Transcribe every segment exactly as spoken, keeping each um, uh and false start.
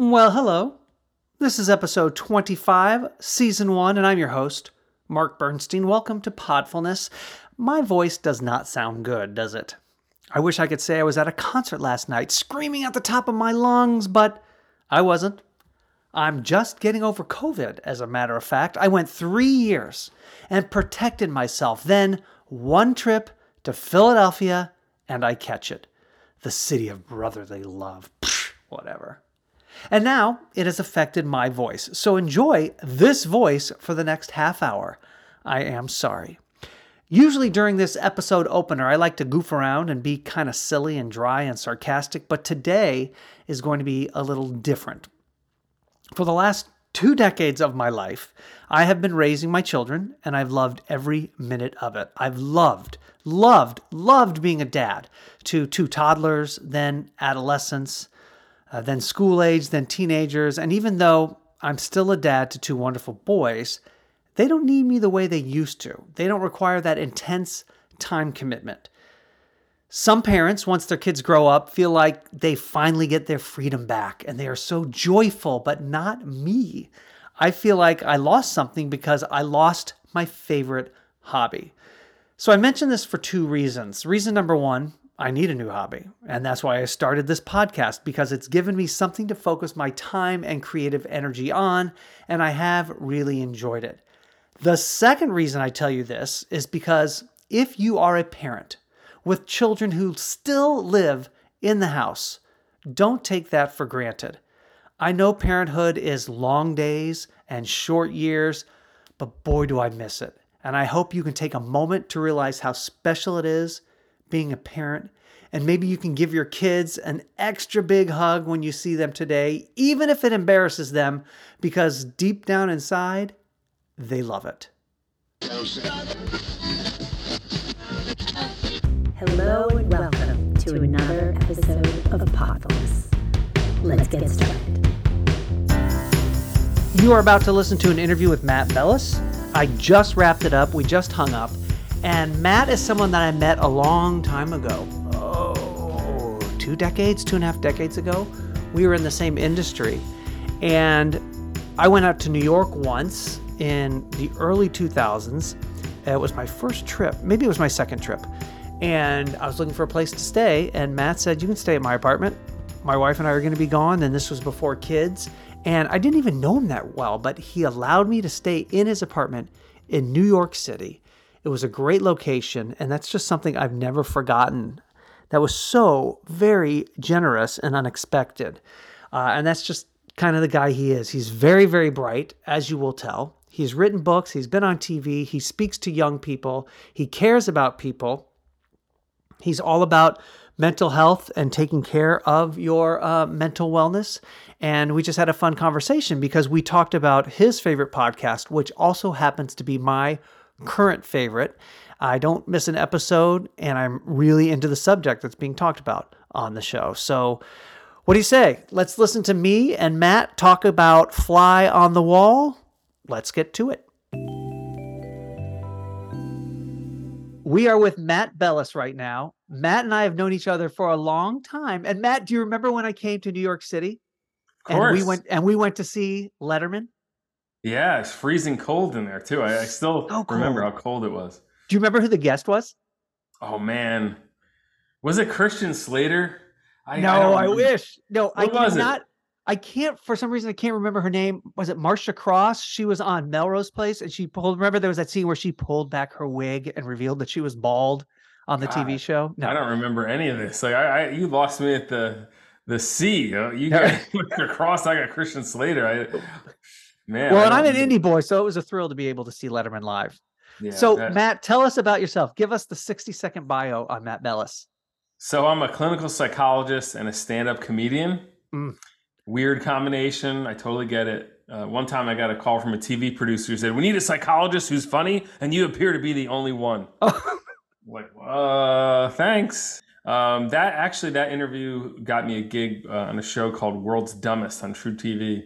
Well, hello. This is episode twenty-five, season one, and I'm your host, Mark Bernstein. Welcome to Podfulness. My voice does not sound good, does it? I wish I could say I was at a concert last night, screaming at the top of my lungs, but I wasn't. I'm just getting over COVID, as a matter of fact. I went three years and protected myself. Then one trip to Philadelphia, and I catch it. The city of brotherly love. Psh, whatever. And now it has affected my voice. So enjoy this voice for the next half hour. I am sorry. Usually during this episode opener, I like to goof around and be kind of silly and dry and sarcastic, but today is going to be a little different. For the last two decades of my life, I have been raising my children, and I've loved every minute of it. I've loved, loved, loved being a dad to two toddlers, then adolescents, Uh, then school age, then teenagers, and even though I'm still a dad to two wonderful boys, they don't need me the way they used to. They don't require that intense time commitment. Some parents, once their kids grow up, feel like they finally get their freedom back, and they are so joyful, but not me. I feel like I lost something because I lost my favorite hobby. So I mention this for two reasons. Reason number one, I need a new hobby, and that's why I started this podcast, because it's given me something to focus my time and creative energy on, and I have really enjoyed it. The second reason I tell you this is because if you are a parent with children who still live in the house, don't take that for granted. I know parenthood is long days and short years, but boy, do I miss it. And I hope you can take a moment to realize how special it is being a parent, and maybe you can give your kids an extra big hug when you see them today, even if it embarrasses them, because deep down inside, they love it. Hello and welcome to another episode of Podfulness. Let's get started. You are about to listen to an interview with Matt Bellace. I just wrapped it up. We just hung up. And Matt is someone that I met a long time ago. Oh, two decades, two and a half decades ago. We were in the same industry. And I went out to New York once in the early two thousands. It was my first trip. Maybe it was my second trip. And I was looking for a place to stay. And Matt said, you can stay at my apartment. My wife and I are going to be gone. And this was before kids. And I didn't even know him that well. But he allowed me to stay in his apartment in New York City. It was a great location, and that's just something I've never forgotten. That was so very generous and unexpected. Uh, and that's just kind of the guy he is. He's very, very bright, as you will tell. He's written books. He's been on T V. He speaks to young people. He cares about people. He's all about mental health and taking care of your uh, mental wellness. And we just had a fun conversation because we talked about his favorite podcast, which also happens to be my current favorite. I don't miss an episode, and I'm really into the subject that's being talked about on the show. So what do you say? Let's listen to me and Matt talk about Fly on the Wall. Let's get to it. We are with Matt Bellace right now. Matt and I have known each other for a long time. And Matt, do you remember when I came to New York City? Of course. And we went, and we went to see Letterman? Yeah, it's freezing cold in there, too. I, I still oh, remember how cold it was. Do you remember who the guest was? Oh, man. Was it Christian Slater? I, no, I, I wish. No, what I cannot. I can't. For some reason, I can't remember her name. Was it Marcia Cross? She was on Melrose Place, and she pulled. Remember, there was that scene where she pulled back her wig and revealed that she was bald on the God, T V show? No, I don't remember any of this. Like, I, I you lost me at the the C. You got Marcia Cross. I got Christian Slater. I. Man, well, and I'm an indie boy, so it was a thrill to be able to see Letterman live. Yeah, so, that's... Matt, tell us about yourself. Give us the sixty-second bio on Matt Bellace. So I'm a clinical psychologist and a stand-up comedian. Mm. Weird combination. I totally get it. Uh, one time I got a call from a T V producer who said, we need a psychologist who's funny, and you appear to be the only one. Oh. Like, uh, thanks. Um, that actually, that interview got me a gig uh, on a show called World's Dumbest on TruTV,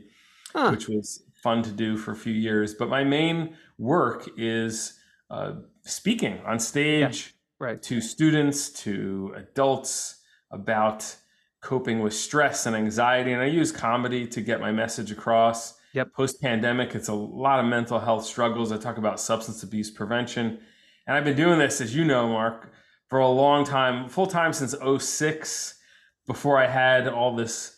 huh. which was fun to do for a few years, but my main work is uh, speaking on stage yeah, right. to students, to adults about coping with stress and anxiety. And I use comedy to get my message across. Yep. Post-pandemic, it's a lot of mental health struggles. I talk about substance abuse prevention. And I've been doing this, as you know, Mark, for a long time, full-time since oh six, before I had all this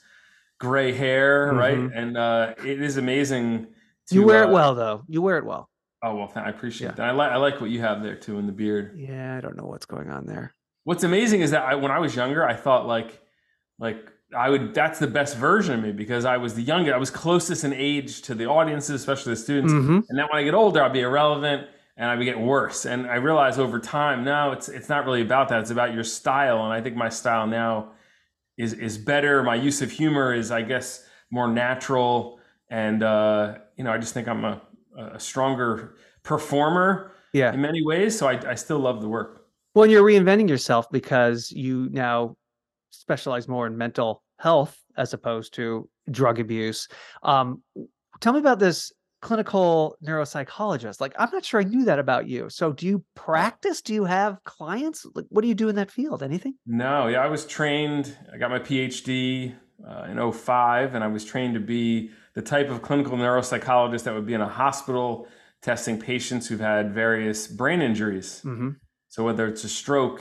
gray hair, mm-hmm. right? And uh, it is amazing. To, you wear uh, it well, though. You wear it well. Oh, well, I appreciate yeah. that. I, li- I like what you have there, too, in the beard. Yeah, I don't know what's going on there. What's amazing is that I, when I was younger, I thought, like, like I would, that's the best version of me because I was the youngest. I was closest in age to the audiences, especially the students. Mm-hmm. And then when I get older, I'll be irrelevant and I would get worse. And I realized over time, no, it's it's not really about that. It's about your style. And I think my style now is is better. My use of humor is, I guess, more natural. And, uh, you know, I just think I'm a, a stronger performer yeah. in many ways. So I, I still love the work. Well, you're reinventing yourself because you now specialize more in mental health as opposed to drug abuse. Um, tell me about this clinical neuropsychologist. Like, I'm not sure I knew that about you. So do you practice? Do you have clients? Like, what do you do in that field? Anything? No. Yeah, I was trained. I got my P H D uh, in oh five, and I was trained to be the type of clinical neuropsychologist that would be in a hospital testing patients who've had various brain injuries. Mm-hmm. So whether it's a stroke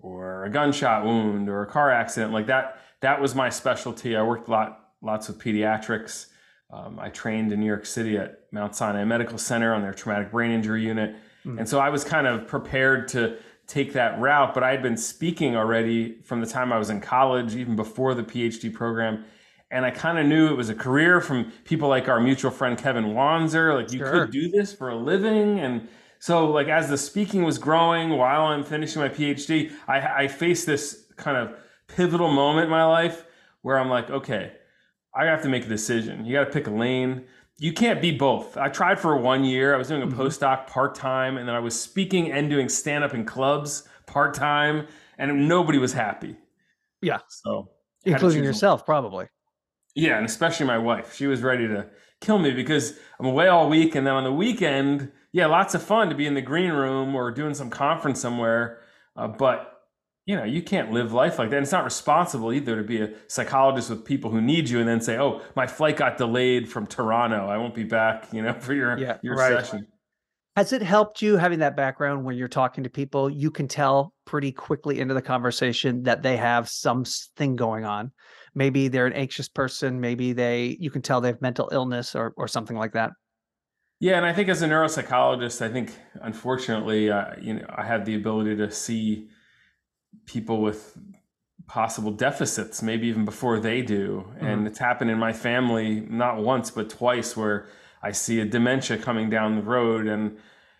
or a gunshot wound or a car accident, like that, that was my specialty. I worked a lot, lots with pediatrics. Um, I trained in New York City at Mount Sinai Medical Center on their traumatic brain injury unit. Mm. And so I was kind of prepared to take that route, but I had been speaking already from the time I was in college, even before the P H D program. And I kind of knew it was a career from people like our mutual friend, Kevin Wanzer, like you sure. could do this for a living. And so like as the speaking was growing while I'm finishing my P H D, I, I faced this kind of pivotal moment in my life where I'm like, okay, I have to make a decision. You got to pick a lane. You can't be both. I tried for one year. I was doing a mm-hmm. postdoc part-time, and then I was speaking and doing stand-up in clubs part-time, and nobody was happy. Yeah. So including yourself, one. probably. Yeah, and especially my wife. She was ready to kill me because I'm away all week, and then on the weekend, yeah, lots of fun to be in the green room or doing some conference somewhere. Uh, but, you know, you can't live life like that. And it's not responsible either to be a psychologist with people who need you and then say, oh, my flight got delayed from Toronto. I won't be back, you know, for your, yeah, your right. session. Has it helped you having that background when you're talking to people? You can tell pretty quickly into the conversation that they have something going on. Maybe they're an anxious person. Maybe they you can tell they have mental illness or or something like that. Yeah, and I think as a neuropsychologist, I think unfortunately, uh, you know, I have the ability to see people with possible deficits, maybe even before they do. Mm-hmm. And it's happened in my family not once but twice, where I see a dementia coming down the road, and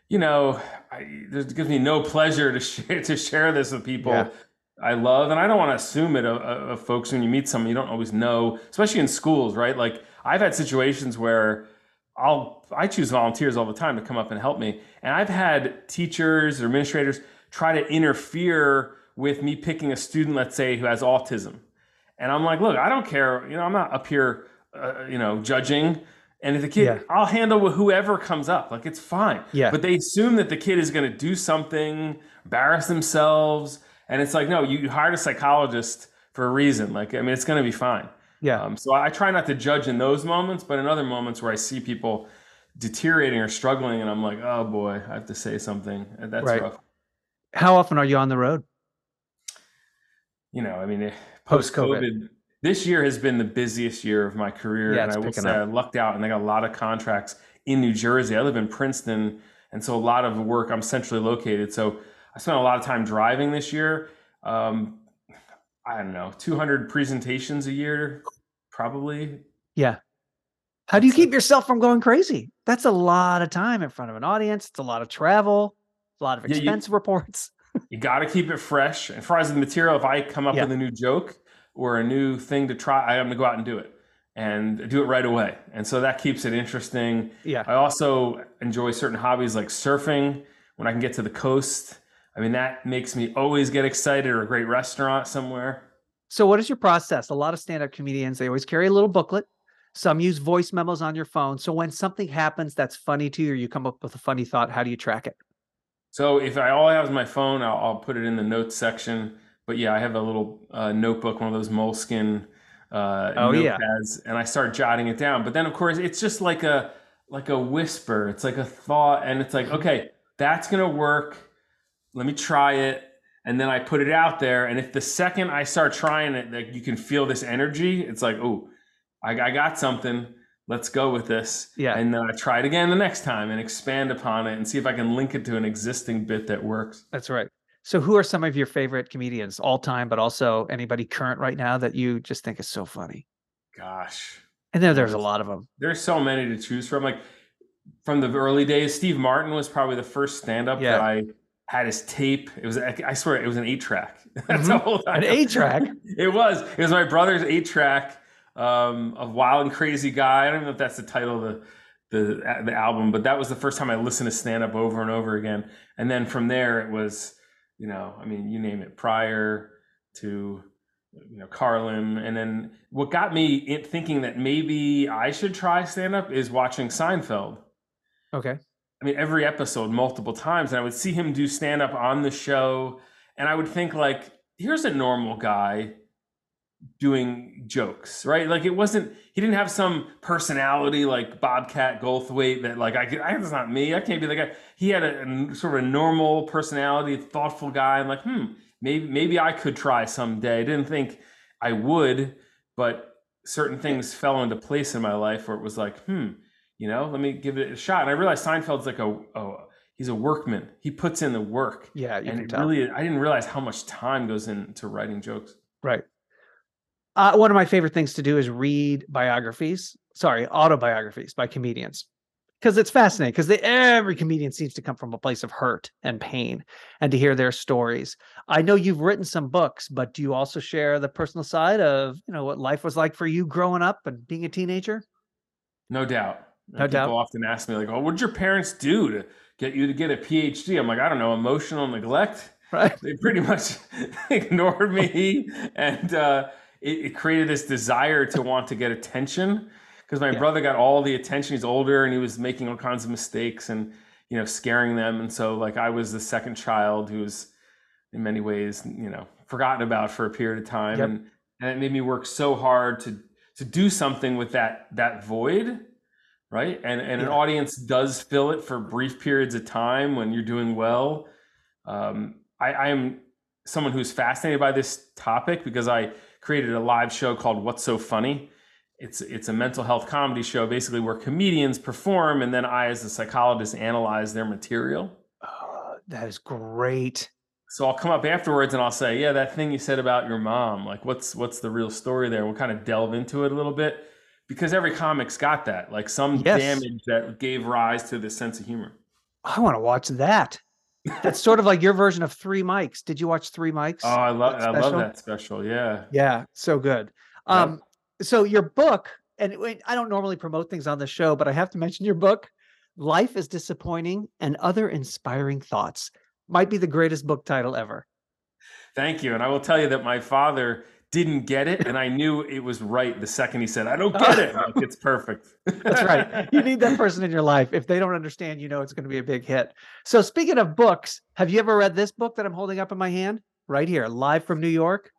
you know, it gives me no pleasure to share to share this with people yeah. I love, and I don't want to assume it of, of folks. When you meet someone, you don't always know, especially in schools, right? Like I've had situations where. I'll, I choose volunteers all the time to come up and help me. And I've had teachers or administrators try to interfere with me picking a student, let's say, who has autism. And I'm like, look, I don't care. You know, I'm not up here, uh, you know, judging. And if the kid, yeah. I'll handle whoever comes up. Like, it's fine. Yeah. But they assume that the kid is going to do something, embarrass themselves. And it's like, no, you hired a psychologist for a reason. Like, I mean, it's going to be fine. Yeah. Um, so I try not to judge in those moments, but in other moments where I see people deteriorating or struggling, and I'm like, oh boy, I have to say something. That's right. rough. How often are you on the road? You know, I mean, post-COVID, post-COVID. This year has been the busiest year of my career. Yeah, and I will say up. I lucked out, and I got a lot of contracts in New Jersey. I live in Princeton. And so a lot of work, I'm centrally located. So I spent a lot of time driving this year. Um, I don't know, two hundred presentations a year. Probably. Yeah. How do you keep yourself from going crazy? That's a lot of time in front of an audience. It's a lot of travel, a lot of expense yeah, you, reports. You got to keep it fresh. As far as the material, if I come up yeah. with a new joke or a new thing to try, I'm going to go out and do it and do it right away. And so that keeps it interesting. Yeah. I also enjoy certain hobbies like surfing when I can get to the coast. I mean, that makes me always get excited, or a great restaurant somewhere. So what is your process? A lot of stand-up comedians, they always carry a little booklet. Some use voice memos on your phone. So when something happens that's funny to you, or you come up with a funny thought, how do you track it? So if I all I have is my phone, I'll, I'll put it in the notes section. But yeah, I have a little uh, notebook, one of those moleskin uh, oh, notepads, yeah. and I start jotting it down. But then, of course, it's just like a like a whisper. It's like a thought, and it's like, okay, that's gonna work. Let me try it, and then I put it out there. And if the second I start trying it, like you can feel this energy. It's like, oh, I, I got something. Let's go with this. Yeah. And then I try it again the next time and expand upon it and see if I can link it to an existing bit that works. That's right. So who are some of your favorite comedians all time, but also anybody current right now that you just think is so funny? Gosh. And then there's a lot of them. There's so many to choose from. Like from the early days, Steve Martin was probably the first stand-up yeah. that I had his tape. It was, I swear it was an eight track. That's mm-hmm. old. An eight track. It was, it was my brother's eight track. Um, of Wild and Crazy Guy. I don't know if that's the title of the, the the album, but that was the first time I listened to stand up over and over again. And then from there, it was, you know, I mean, you name it, Pryor to, you know, Carlin. And then what got me in thinking that maybe I should try stand up is watching Seinfeld. Okay. I mean, every episode, multiple times, and I would see him do stand up on the show, and I would think like, here's a normal guy doing jokes, right? Like it wasn't, he didn't have some personality like Bobcat Goldthwait that like, I could, I, that's not me. I can't be the guy. He had a, a sort of a normal personality, thoughtful guy. I'm like, hmm, maybe, maybe I could try someday. I didn't think I would, but certain things fell into place in my life where it was like, hmm, you know, let me give it a shot. And I realized Seinfeld's like a, a he's a workman. He puts in the work. Yeah. And it really, I didn't realize how much time goes into writing jokes. Right. Uh, one of my favorite things to do is read biographies, sorry, autobiographies by comedians, because it's fascinating because every comedian seems to come from a place of hurt and pain and to hear their stories. I know you've written some books, but do you also share the personal side of, you know, what life was like for you growing up and being a teenager? No doubt. No People doubt. People often ask me like, oh, what did your parents do to get you to get a P H D? I'm like, I don't know, emotional neglect. Right. They pretty much ignored me and, uh, it created this desire to want to get attention because my yeah. brother got all the attention. He's older and he was making all kinds of mistakes and, you know, scaring them. And so like I was the second child who was in many ways, you know, forgotten about for a period of time. Yep. And, and it made me work so hard to, to do something with that, that void. Right. And, and yeah. an audience does fill it for brief periods of time when you're doing well. Um, I, I am someone who's fascinated by this topic because I, created a live show called What's So Funny. It's it's a mental health comedy show basically where comedians perform and then I as a psychologist analyze their material. Oh, that is great. So I'll come up afterwards and I'll say, yeah, that thing you said about your mom, like what's what's the real story there? We'll kind of delve into it a little bit because every comic's got that, like some yes. damage that gave rise to this sense of humor. I want to watch that. That's sort of like your version of Three Mics. Did you watch Three Mics? Oh, I love I love that special. Yeah. Yeah. So good. Yeah. Um, so your book, and I don't normally promote things on the show, but I have to mention your book, Life is Disappointing and Other Inspiring Thoughts. Might be the greatest book title ever. Thank you. And I will tell you that my father didn't get it. And I knew it was right the second he said, I don't get it. Like, it's perfect. That's right. You need that person in your life. If they don't understand, you know, it's going to be a big hit. So speaking of books, have you ever read this book that I'm holding up in my hand right here, Live from New York?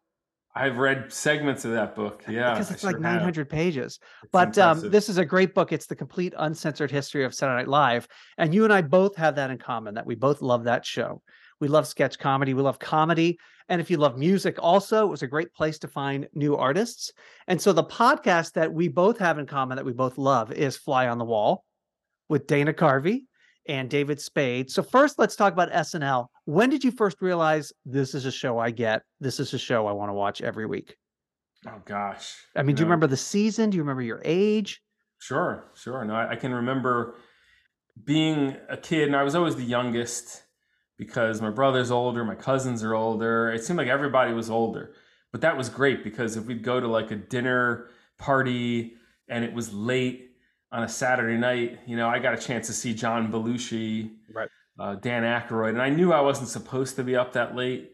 I've read segments of that book. Yeah. Because it's I like sure nine hundred have. Pages. It's but um, this is a great book. It's the complete uncensored history of Saturday Night Live. And you and I both have that in common, that we both love that show. We love sketch comedy. We love comedy. And if you love music also, it was a great place to find new artists. And so the podcast that we both have in common that we both love is Fly on the Wall with Dana Carvey and David Spade. So first, let's talk about S N L. When did you first realize this is a show I get? This is a show I want to watch every week. Oh, gosh. I mean, no. do you remember the season? Do you remember your age? Sure, sure. No, I, I can remember being a kid and I was always the youngest because my brother's older, my cousins are older. It seemed like everybody was older, but that was great because if we'd go to like a dinner party and it was late on a Saturday night, you know, I got a chance to see John Belushi, right. uh, Dan Aykroyd, and I knew I wasn't supposed to be up that late.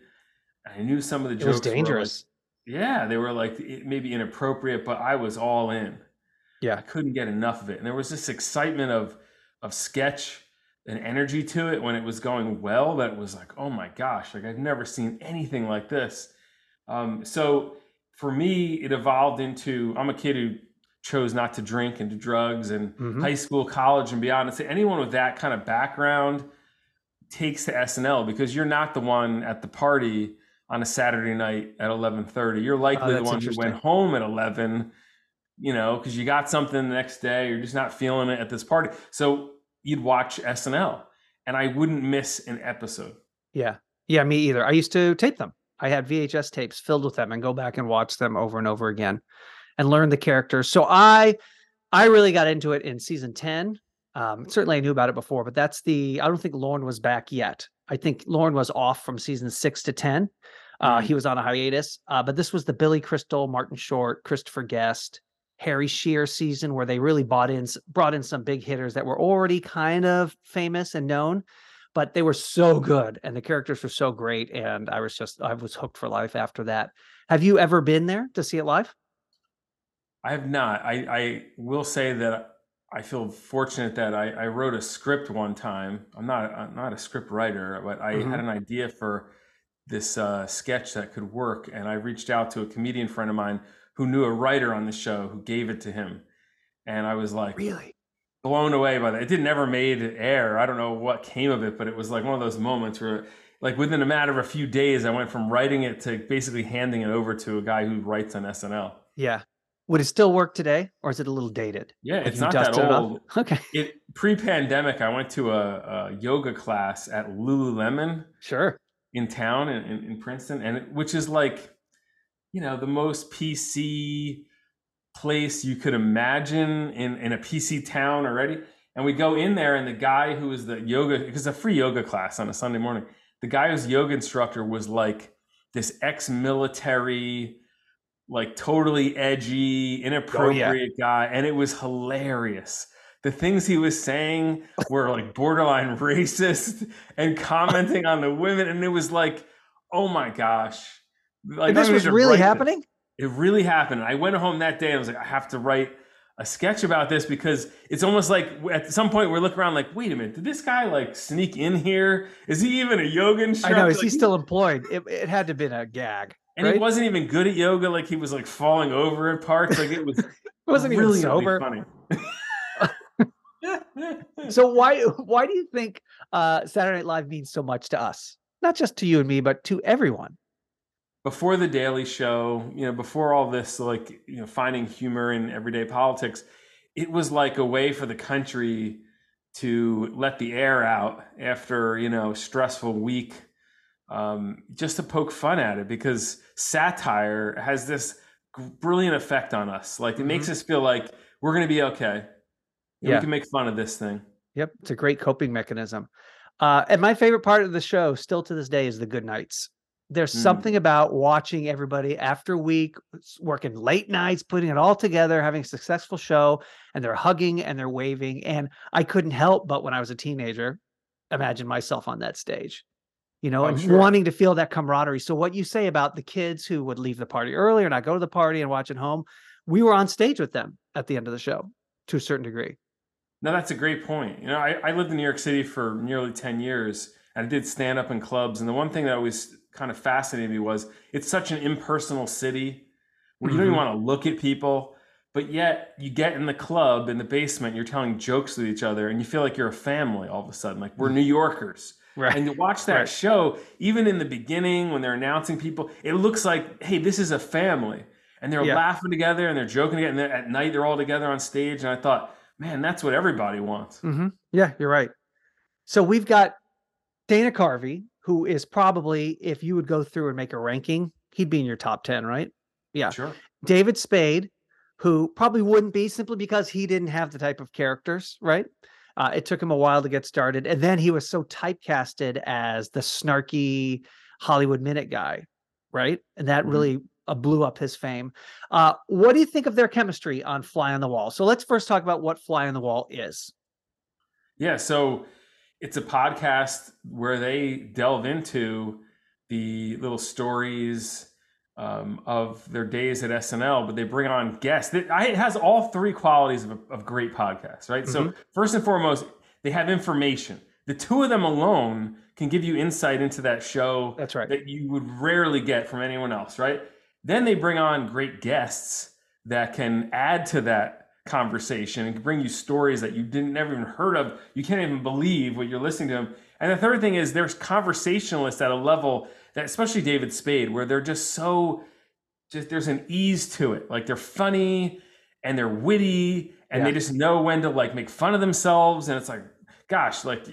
I knew some of the jokes it was dangerous. Were like, yeah, they were like maybe inappropriate, but I was all in. Yeah, I couldn't get enough of it, and there was this excitement of of sketch. An energy to it when it was going well that was like, oh my gosh, like I've never seen anything like this. Um, so for me, it evolved into, I'm a kid who chose not to drink and do drugs, and mm-hmm. high school, college, and beyond. And so anyone with that kind of background takes to S N L, because you're not the one at the party on a Saturday night at eleven thirty. You're likely oh, the one who went home at eleven, you know, because you got something the next day, you're just not feeling it at this party. So you'd watch S N L, and I wouldn't miss an episode. Yeah. Yeah, me either. I used to tape them. I had V H S tapes filled with them and go back and watch them over and over again and learn the characters. So I I really got into it in season ten. Um, certainly I knew about it before, but that's the, I don't think Lorne was back yet. I think Lorne was off from season six to ten. Uh, mm-hmm. He was on a hiatus, uh, but this was the Billy Crystal, Martin Short, Christopher Guest, Harry Shearer season, where they really bought in, brought in some big hitters that were already kind of famous and known, but they were so good and the characters were so great. And I was just, I was hooked for life after that. Have you ever been there to see it live? I have not. I, I will say that I feel fortunate that I, I wrote a script one time. I'm not, I'm not a script writer, but I mm-hmm. had an idea for this uh, sketch that could work. And I reached out to a comedian friend of mine who knew a writer on the show who gave it to him. And I was like, really? Blown away by that. It didn't ever made air. I don't know what came of it, but it was like one of those moments where, like, within a matter of a few days, I went from writing it to basically handing it over to a guy who writes on S N L. Yeah. Would it still work today, or is it a little dated? Yeah, it's not that old. It okay. It pre-pandemic, I went to a, a yoga class at Lululemon. Sure. In town, in, in, in Princeton, and it, which is like, you know, the most P C place you could imagine in, in a P C town already. And we go in there, and the guy who was the yoga, because it's a free yoga class on a Sunday morning, the guy who's yoga instructor was like this ex-military, like totally edgy, inappropriate oh, yeah. guy. And it was hilarious. The things he was saying were like borderline racist and commenting on the women. And it was like, oh my gosh. Like, this was really happening? This. It really happened. I went home that day and I was like, I have to write a sketch about this, because it's almost like at some point we're looking around like, wait a minute, did this guy like sneak in here? Is he even a yoga instructor? I know, is like, he still employed? It, it had to have been a gag. And right? He wasn't even good at yoga. Like, he was like falling over in parts. Like, it was it wasn't really, even sober. Really funny. So why, why do you think uh, Saturday Night Live means so much to us? Not just to you and me, but to everyone. Before The Daily Show, you know, before all this, like, you know, finding humor in everyday politics, it was like a way for the country to let the air out after, you know, stressful week, um, just to poke fun at it, because satire has this brilliant effect on us. Like, it mm-hmm. makes us feel like we're going to be okay. Yeah. We can make fun of this thing. Yep. It's a great coping mechanism. Uh, and my favorite part of the show still to this day is the good nights. There's something about watching everybody after week, working late nights, putting it all together, having a successful show, and they're hugging and they're waving. And I couldn't help but, when I was a teenager, imagine myself on that stage, you know, oh, and sure. wanting to feel that camaraderie. So what you say about the kids who would leave the party earlier and not go to the party and watch at home, we were on stage with them at the end of the show to a certain degree. No, that's a great point. You know, I, I lived in New York City for nearly ten years, and I did stand up in clubs. And the one thing that always kind of fascinated me was, it's such an impersonal city where you don't even want to look at people, but yet you get in the club in the basement, you're telling jokes with each other, and you feel like you're a family all of a sudden. Like, we're New Yorkers, right? And you watch that right. show, even in the beginning when they're announcing people, it looks like, hey, this is a family, and they're yeah. laughing together and they're joking together, and then at night they're all together on stage. And I thought, man, that's what everybody wants. Mm-hmm. Yeah, you're right. So we've got Dana Carvey, who is probably, if you would go through and make a ranking, he'd be in your top ten, right? Yeah. Sure. David Spade, who probably wouldn't be, simply because he didn't have the type of characters, right? Uh, it took him a while to get started. And then he was so typecasted as the snarky Hollywood Minute guy, right? And that mm-hmm. really uh, blew up his fame. Uh, what do you think of their chemistry on Fly on the Wall? So let's first talk about what Fly on the Wall is. Yeah, so it's a podcast where they delve into the little stories um, of their days at S N L, but they bring on guests. It has all three qualities of, a, of great podcasts, right? Mm-hmm. So first and foremost, they have information. The two of them alone can give you insight into that show. That's right. That you would rarely get from anyone else, right? Then they bring on great guests that can add to that conversation and can bring you stories that you didn't never even heard of. You can't even believe what you're listening to them. And the third thing is there's conversationalists at a level that, especially David Spade, where they're just so, just there's an ease to it. Like they're funny and they're witty and yeah. they just know when to like make fun of themselves. And it's like, gosh, like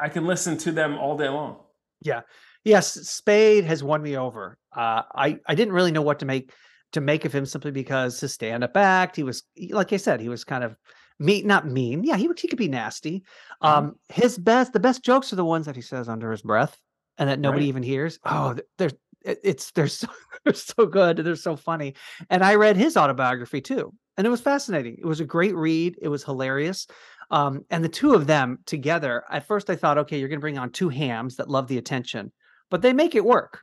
I can listen to them all day long. Yeah. Yes. Spade has won me over. Uh, I, I didn't really know what to make to make of him simply because his stand-up act, he was, like I said, he was kind of mean, not mean. Yeah. He would, he could be nasty. Um, mm-hmm. His best, the best jokes are the ones that he says under his breath and that nobody right. even hears. Oh, there's, it's, they're so, they're so good. They're so funny. And I read his autobiography too. And it was fascinating. It was a great read. It was hilarious. Um, and the two of them together, at first I thought, okay, you're going to bring on two hams that love the attention, but they make it work,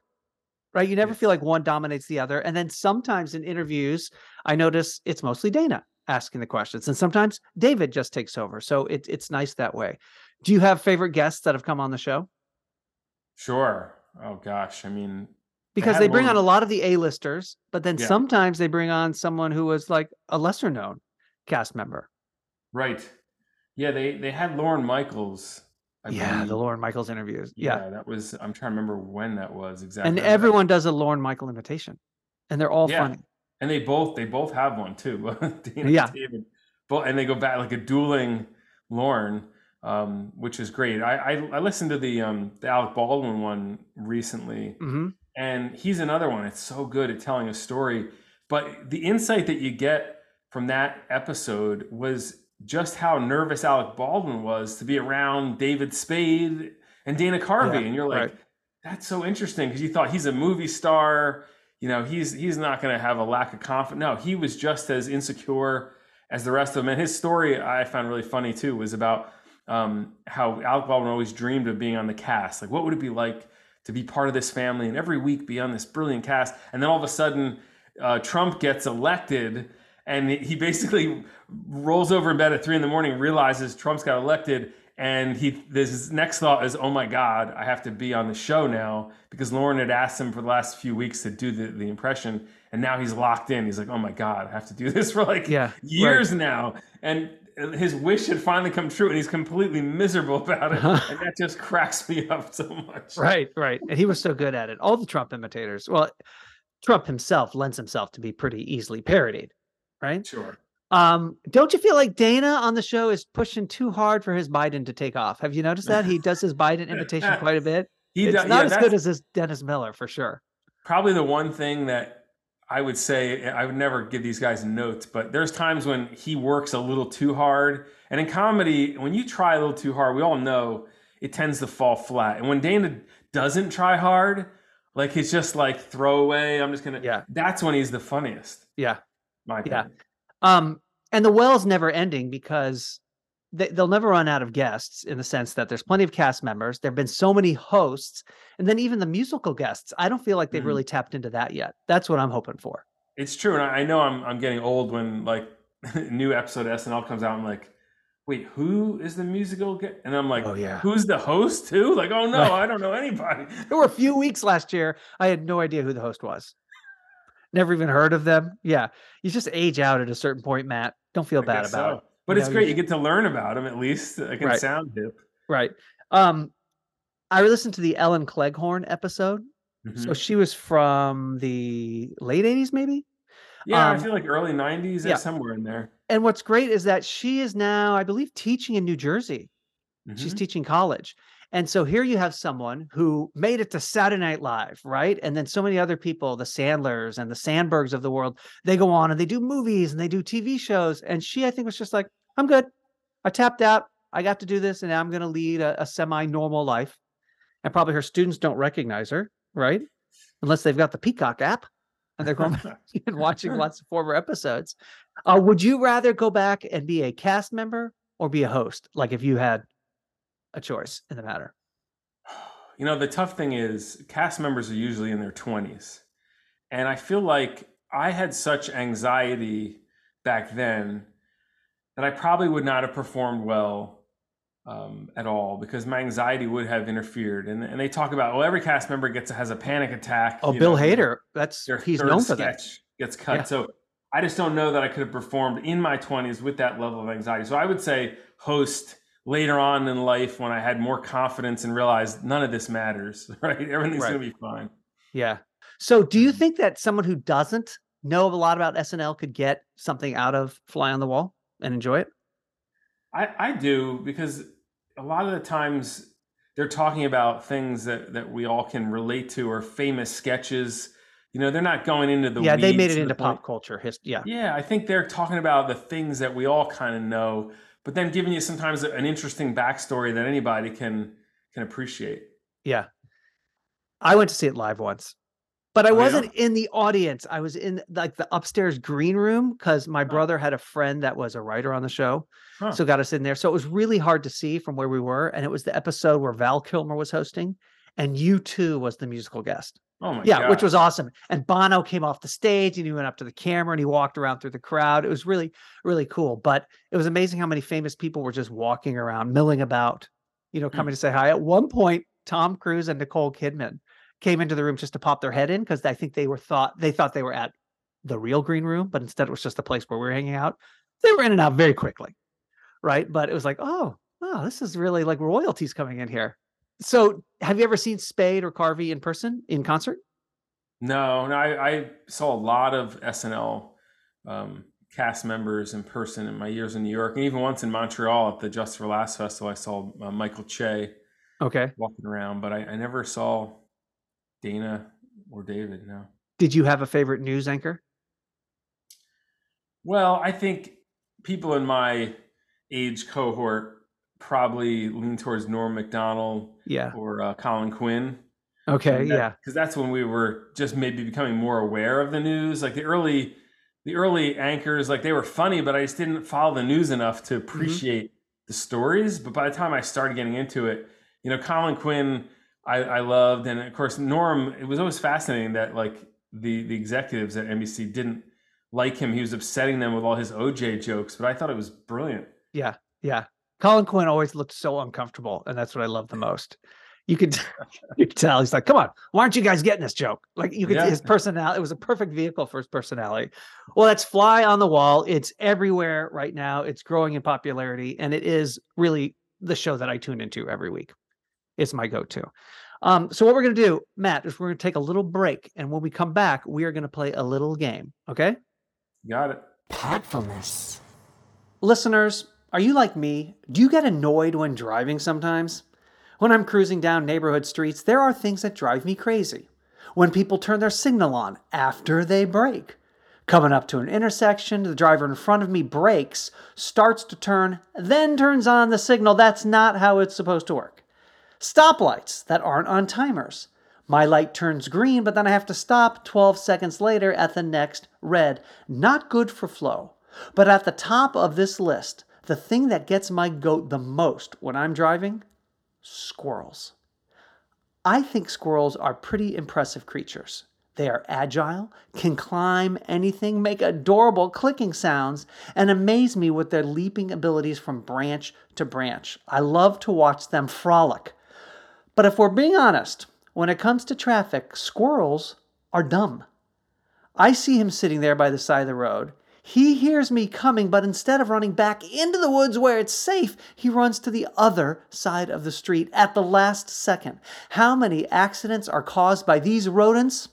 right? You never yes. feel like one dominates the other. And then sometimes in interviews, I notice it's mostly Dana asking the questions. And sometimes David just takes over. So it, it's nice that way. Do you have favorite guests that have come on the show? Sure. Oh gosh. I mean, because they bring on a lot of the A-listers, but then yeah. sometimes they bring on someone who was like a lesser known cast member. Right. Yeah. They, they had Lorne Michaels. I yeah. believe. The Lorne Michaels interviews. Yeah, yeah. That was, I'm trying to remember when that was exactly. And everyone does a Lorne Michael imitation and they're all yeah. funny. And they both, they both have one too. Dana yeah. and David, both, and they go back like a dueling Lorne. Um, which is great. I, I, I listened to the, um, the Alec Baldwin one recently mm-hmm. and he's another one. It's so good at telling a story, but the insight that you get from that episode was just how nervous Alec Baldwin was to be around David Spade and Dana Carvey. Yeah, and you're like, right. that's so interesting. Cause you thought he's a movie star, you know, he's, he's not going to have a lack of confidence. No, he was just as insecure as the rest of them. And his story I found really funny too, was about Um, how Alec Baldwin always dreamed of being on the cast. Like, what would it be like to be part of this family and every week be on this brilliant cast? And then all of a sudden, uh, Trump gets elected and he basically rolls over in bed at three in the morning, realizes Trump's got elected. And he, this, his next thought is, oh my God, I have to be on the show now, because Lauren had asked him for the last few weeks to do the, the impression. And now he's locked in. He's like, oh my God, I have to do this for like yeah, years right. now. And his wish had finally come true and he's completely miserable about it. Uh-huh. And that just cracks me up so much. Right, right. And he was so good at it. All the Trump imitators. Well, Trump himself lends himself to be pretty easily parodied, right? Sure. Um, don't you feel like Dana on the show is pushing too hard for his Biden to take off? Have you noticed that? He does his Biden imitation quite a bit. He it's does, not yeah, as good as his Dennis Miller, for sure. Probably the one thing that I would say, I would never give these guys notes, but there's times when he works a little too hard. And in comedy, when you try a little too hard, we all know it tends to fall flat. And when Dana doesn't try hard, like it's just like throwaway, I'm just going to, yeah. that's when he's the funniest. Yeah. My opinion. Yeah. Um, and the well's never ending because they, they'll never run out of guests in the sense that there's plenty of cast members. There've been so many hosts. And then even the musical guests, I don't feel like they've mm-hmm. really tapped into that yet. That's what I'm hoping for. It's true. And I know I'm I'm getting old when like new episode of S N L comes out. I'm like, wait, who is the musical guest? And I'm like, oh, yeah. who's the host too? Like, oh no, right. I don't know anybody. There were a few weeks last year. I had no idea who the host was. Never even heard of them. Yeah. You just age out at a certain point, Matt. Don't feel I bad about so. it. But you it's know, great. You get to learn about him at least. I can right. sound hip. Right. Um, I listened to the Ellen Cleghorn episode. Mm-hmm. So she was from the late eighties, maybe? Yeah, um, I feel like early nineties yeah. or somewhere in there. And what's great is that she is now, I believe, teaching in New Jersey. Mm-hmm. She's teaching college. And so here you have someone who made it to Saturday Night Live, right? And then so many other people, the Sandlers and the Sandbergs of the world, they go on and they do movies and they do T V shows. And she, I think, was just like, I'm good. I tapped out. I got to do this. And now I'm going to lead a, a semi-normal life. And probably her students don't recognize her, right? Unless they've got the Peacock app and they're going back and watching lots of former episodes. Uh, would you rather go back and be a cast member or be a host? Like if you had a choice in the matter. You know, the tough thing is cast members are usually in their twenties. And I feel like I had such anxiety back then that I probably would not have performed well um, at all, because my anxiety would have interfered. And and they talk about, well, every cast member gets has a panic attack. Oh, Bill know, Hader, that's he's known for that. Gets cut. Yeah. So I just don't know that I could have performed in my twenties with that level of anxiety. So I would say host later on in life when I had more confidence and realized none of this matters, right? Everything's right. Going to be fine. Yeah. So do you think that someone who doesn't know a lot about S N L could get something out of Fly on the Wall and enjoy it? I, I do, because a lot of the times they're talking about things that, that we all can relate to, or famous sketches. You know, they're not going into the yeah, weeds. Yeah, they made it into pop point. culture history. Yeah. Yeah, I think they're talking about the things that we all kind of know, but then giving you sometimes an interesting backstory that anybody can can appreciate. Yeah. I went to see it live once, but I oh, wasn't yeah? in the audience. I was in like the upstairs green room because my brother had a friend that was a writer on the show. Huh. So got us in there. So it was really hard to see from where we were. And it was the episode where Val Kilmer was hosting and U two was the musical guest. Oh my yeah, God. Which was awesome. And Bono came off the stage and he went up to the camera and he walked around through the crowd. It was really, really cool. But it was amazing how many famous people were just walking around, milling about, you know, coming mm. to say hi. At one point, Tom Cruise and Nicole Kidman came into the room just to pop their head in because I think they were thought they thought they were at the real green room, but instead it was just the place where we were hanging out. They were in and out very quickly, right? But it was like, oh, oh, this is really like royalties coming in here. So have you ever seen Spade or Carvey in person, in concert? No, no, I, I saw a lot of S N L um, cast members in person in my years in New York. And even once in Montreal at the Just for Last Festival, I saw uh, Michael Che okay. walking around. But I, I never saw Dana or David, no. Did you have a favorite news anchor? Well, I think people in my age cohort probably lean towards Norm Macdonald yeah. or uh, Colin Quinn. Okay, that, yeah. Because that's when we were just maybe becoming more aware of the news. Like the early the early anchors, like they were funny, but I just didn't follow the news enough to appreciate mm-hmm. the stories. But by the time I started getting into it, you know, Colin Quinn, I, I loved. And of course, Norm, it was always fascinating that like the, the executives at N B C didn't like him. He was upsetting them with all his O J jokes, but I thought it was brilliant. Yeah, yeah. Colin Quinn always looked so uncomfortable, and that's what I love the most. You could, you could tell he's like, "Come on, why aren't you guys getting this joke?" Like you could, yeah. his personality. It was a perfect vehicle for his personality. Well, that's Fly on the Wall. It's everywhere right now. It's growing in popularity, and it is really the show that I tune into every week. It's my go-to. Um, so what we're gonna do, Matt, is we're gonna take a little break, and when we come back, we are gonna play a little game. Okay? Got it. Podfulness, listeners. Are you like me? Do you get annoyed when driving sometimes? When I'm cruising down neighborhood streets, there are things that drive me crazy. When people turn their signal on after they brake. Coming up to an intersection, the driver in front of me brakes, starts to turn, then turns on the signal. That's not how it's supposed to work. Stoplights that aren't on timers. My light turns green, but then I have to stop twelve seconds later at the next red. Not good for flow. But at the top of this list, the thing that gets my goat the most when I'm driving? Squirrels. I think squirrels are pretty impressive creatures. They are agile, can climb anything, make adorable clicking sounds, and amaze me with their leaping abilities from branch to branch. I love to watch them frolic. But if we're being honest, when it comes to traffic, squirrels are dumb. I see him sitting there by the side of the road. He hears me coming, but instead of running back into the woods where it's safe, he runs to the other side of the street at the last second. How many accidents are caused by these rodents?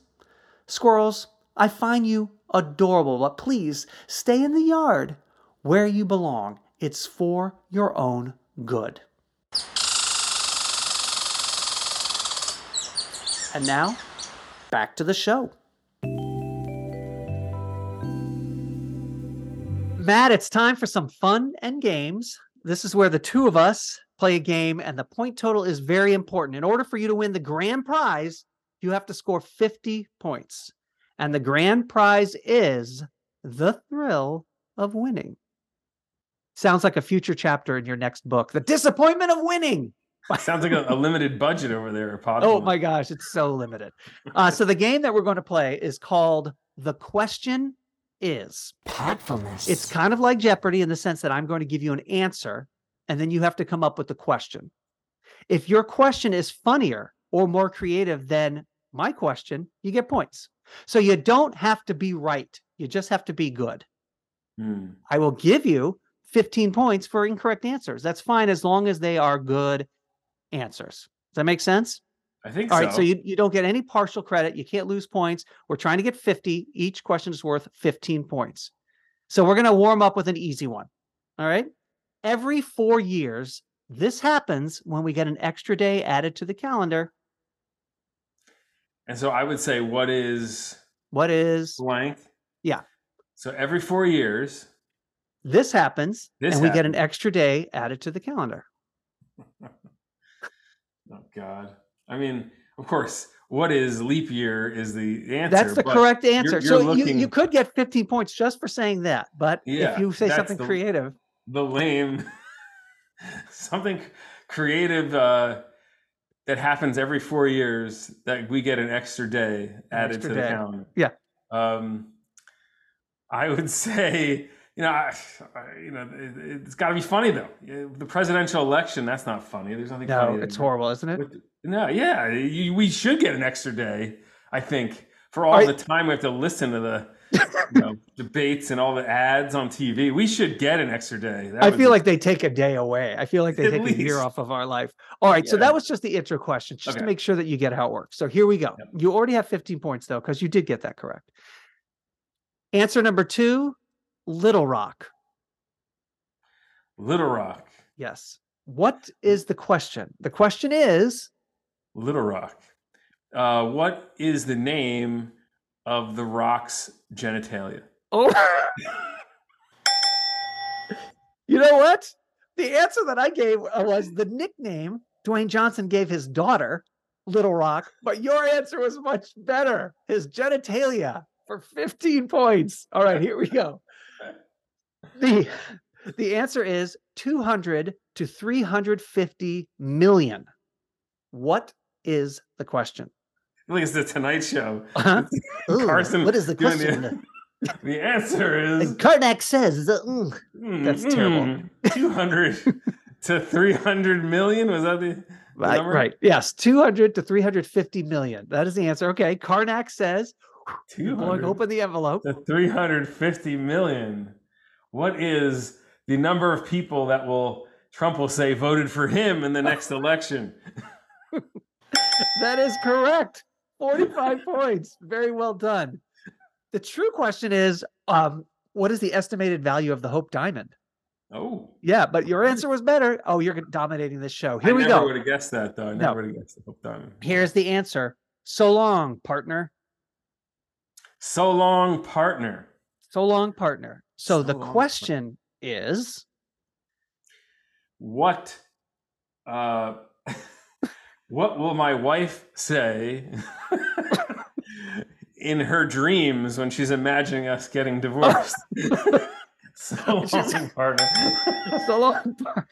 Squirrels, I find you adorable, but please stay in the yard where you belong. It's for your own good. And now, back to the show. Matt, it's time for some fun and games. This is where the two of us play a game, and the point total is very important. In order for you to win the grand prize, you have to score fifty points. And the grand prize is the thrill of winning. Sounds like a future chapter in your next book, The Disappointment of Winning. Sounds like a, a limited budget over there. Possibly. Oh my gosh, it's so limited. Uh, so the game that we're going to play is called The Question Is Podfulness. It's kind of like Jeopardy in the sense that I'm going to give you an answer and then you have to come up with the question. If your question is funnier or more creative than my question, you get points. So you don't have to be right. You just have to be good. Mm. I will give you fifteen points for incorrect answers. That's fine as long as they are good answers. Does that make sense? I think so. All right, so you, you don't get any partial credit. You can't lose points. We're trying to get fifty. Each question is worth fifteen points. So we're going to warm up with an easy one. All right? Every four years, this happens when we get an extra day added to the calendar. And so I would say, what is... What is... Blank. Yeah. So every four years... This happens, this and happens. We get an extra day added to the calendar. Oh, God. I mean, of course, what is leap year is the answer. That's the correct answer. You're, you're so looking... you, you could get fifteen points just for saying that. But yeah, if you say something the, creative. The lame, something creative uh, that happens every four years that we get an extra day an added extra to day. the calendar. Yeah. Um, I would say, you know, I, you know, it, it's got to be funny, though. The presidential election, that's not funny. There's nothing no, funny. No, it's there. horrible, isn't it? With, No, yeah, you, we should get an extra day, I think, for all, all right. the time we have to listen to the you know, debates and all the ads on T V. We should get an extra day. That I feel be... like they take a day away. I feel like they At take least. a year off of our life. All right, yeah. So that was just the intro question, just okay. to make sure that you get how it works. So here we go. Yep. You already have fifteen points, though, because you did get that correct. Answer number two, Little Rock. Little Rock. Yes. What is the question? The question is... Little Rock. Uh, what is the name of the rock's genitalia? Oh, you know what? The answer that I gave was the nickname Dwayne Johnson gave his daughter, Little Rock, but your answer was much better. His genitalia for fifteen points. All right, here we go. The, the answer is two hundred to three hundred fifty million. What is the question? I think it's the Tonight Show. Uh-huh. Ooh, Carson, what is the question? The, the answer is... And Karnak says... Uh, mm. Mm, That's mm, terrible. two hundred to three hundred million? Was that the, the right, number? Right. Yes. two hundred to three hundred fifty million. That is the answer. Okay. Karnak says... two hundred Open the envelope. To three hundred fifty million. What is the number of people that will Trump will say voted for him in the next election? That is correct. forty-five points. Very well done. The true question is, um, what is the estimated value of the Hope Diamond? Oh. Yeah, but your answer was better. Oh, you're dominating this show. Here I we go. I never would have guessed that, though. I never no. would have guessed the Hope Diamond. Here's the answer. So long, partner. So long, partner. So long, partner. So, so the question partner. is... What... Uh... What will my wife say in her dreams when she's imagining us getting divorced? So long, just, partner. So long, partner.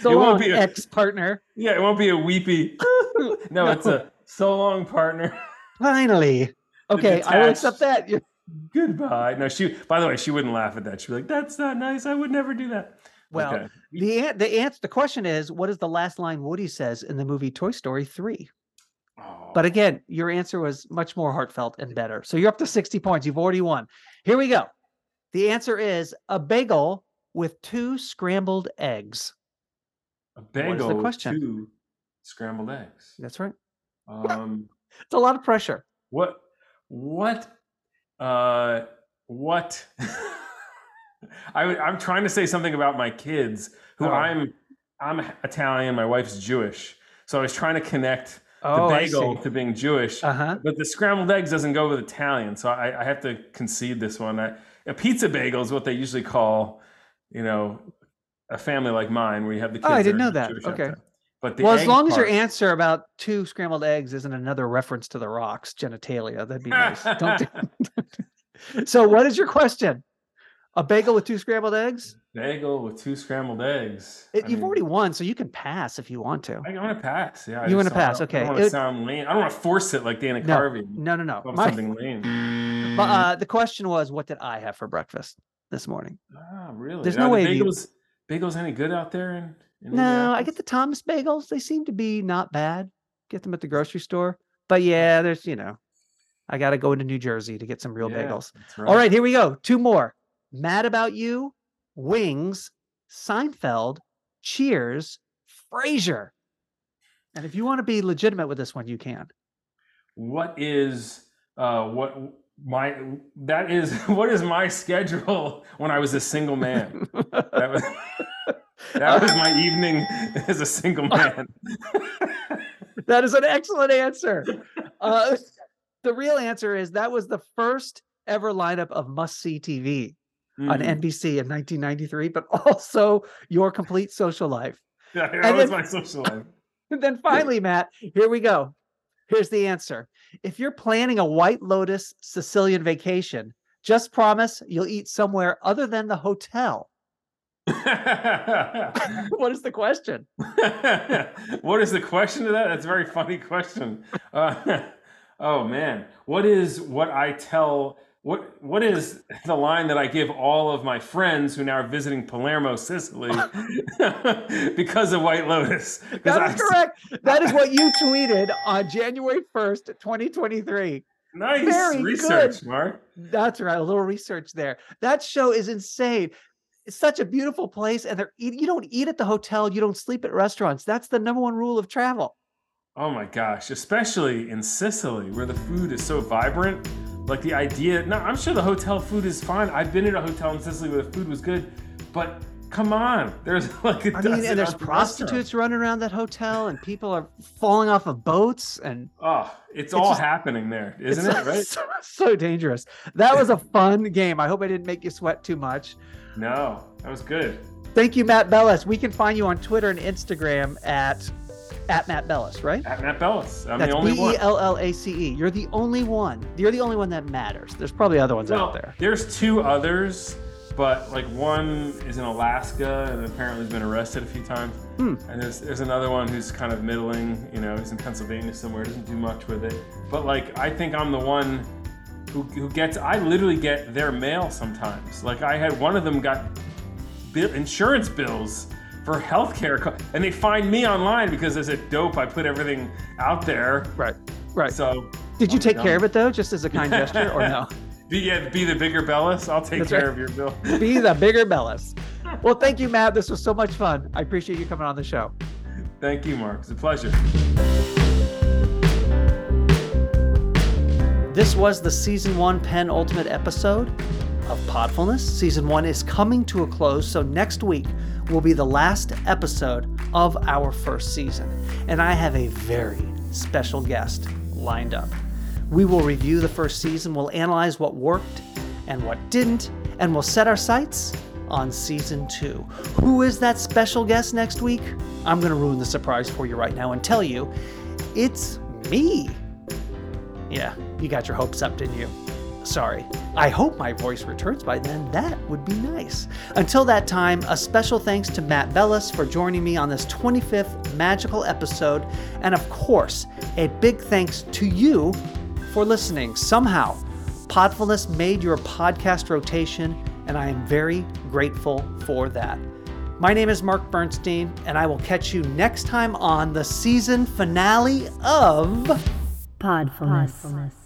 So it long, ex-partner. Yeah, it won't be a weepy. no, no, it's a so long, partner. Finally. Okay, I will accept that. You're... Goodbye. No, she, by the way, she wouldn't laugh at that. She'd be like, that's not nice. I would never do that. Well, okay. the the answer, the question is, what is the last line Woody says in the movie Toy Story three? Oh. But again, your answer was much more heartfelt and better. So you're up to sixty points. You've already won. Here we go. The answer is a bagel with two scrambled eggs. A bagel the question? with two scrambled eggs. That's right. Um, it's a lot of pressure. What? What? Uh, what? I, I'm trying to say something about my kids who oh. I'm I'm Italian. My wife's Jewish. So I was trying to connect oh, the bagel to being Jewish, uh-huh. but the scrambled eggs doesn't go with Italian. So I, I have to concede this one. I, a pizza bagel is what they usually call, you know, a family like mine where you have the kids. Oh, I didn't know that. Jewish okay. But the well, as long part, as your answer about two scrambled eggs isn't another reference to the rock's genitalia, that'd be nice. Don't do... So what is your question? A bagel with two scrambled eggs? Bagel with two scrambled eggs. It, you've mean, already won, so you can pass if you want to. I want to pass. Yeah, I you want to pass. Okay. I don't want to sound lame. I don't want to force it like Dana no, Carvey. No, no, no. My, something lame. But, uh, the question was, what did I have for breakfast this morning? Ah, really? There's no, no way. Bagels, you... bagels any good out there? In... No, I get the Thomas bagels. They seem to be not bad. Get them at the grocery store. But yeah, there's, you know, I got to go into New Jersey to get some real yeah, bagels. Right. All right, here we go. Two more. Mad About You, Wings, Seinfeld, Cheers, Frasier. And if you want to be legitimate with this one, you can. What is uh, what my that is what is my schedule when I was a single man? That was, that was my evening as a single man. That is an excellent answer. Uh, the real answer is that was the first ever lineup of must-see T V mm. on N B C in nineteen ninety-three, but also Your Complete Social Life. Yeah, that and was then, my social life. And then finally, Matt, here we go. Here's the answer. If you're planning a White Lotus Sicilian vacation, just promise you'll eat somewhere other than the hotel. What is the question? What is the question to that? That's a very funny question. Uh, oh, man. What is what I tell... What what is the line that I give all of my friends who now are visiting Palermo, Sicily, because of White Lotus? That is I, correct. That is what you tweeted on January first, twenty twenty-three. Nice. Very research, good. Mark. That's right. A little research there. That show is insane. It's such a beautiful place. And they're you don't eat at the hotel. You don't sleep at restaurants. That's the number one rule of travel. Oh, my gosh. Especially in Sicily, where the food is so vibrant. Like the idea, no, I'm sure the hotel food is fine. I've been at a hotel in Sicily where the food was good, but come on, there's like a I mean, and there's prostitutes running around that hotel, and people are falling off of boats, and oh, it's, it's all just happening there, isn't it? Right? So, so dangerous. That was a fun game. I hope I didn't make you sweat too much. No, that was good. Thank you, Matt Bellace. We can find you on Twitter and Instagram at. At Matt Bellace, right? At Matt Bellace. I'm That's the only one. B E L L A C E. You're the only one. You're the only one that matters. There's probably other ones well, out there. There's two others, but like one is in Alaska and apparently has been arrested a few times. Hmm. And there's there's another one who's kind of middling, you know, he's in Pennsylvania somewhere, doesn't do much with it. But like, I think I'm the one who, who gets, I literally get their mail sometimes. Like I had one of them got bill, insurance bills for healthcare, and they find me online because as a dope, I put everything out there. Right, right. So, did you take dumb. care of it though, just as a kind gesture, or no? Be, yeah, be the bigger Bellace. I'll take That's care right. of your bill. Be the bigger Bellace. Well, thank you, Matt. This was so much fun. I appreciate you coming on the show. Thank you, Mark. It's a pleasure. This was the season one penultimate episode of Podfulness. Season one is coming to a close, so next week will be the last episode of our first season, and I have a very special guest lined up. We will review the first season, we'll analyze what worked and what didn't, and we'll set our sights on season two. Who is that special guest next week? I'm going to ruin the surprise for you right now and tell you, it's me. Yeah, you got your hopes up, didn't you? Sorry. I hope my voice returns by then. That would be nice. Until that time, a special thanks to Matt Bellace for joining me on this twenty-fifth magical episode. And of course, a big thanks to you for listening. Somehow, Podfulness made your podcast rotation, and I am very grateful for that. My name is Mark Bernstein, and I will catch you next time on the season finale of Podfulness. Podfulness.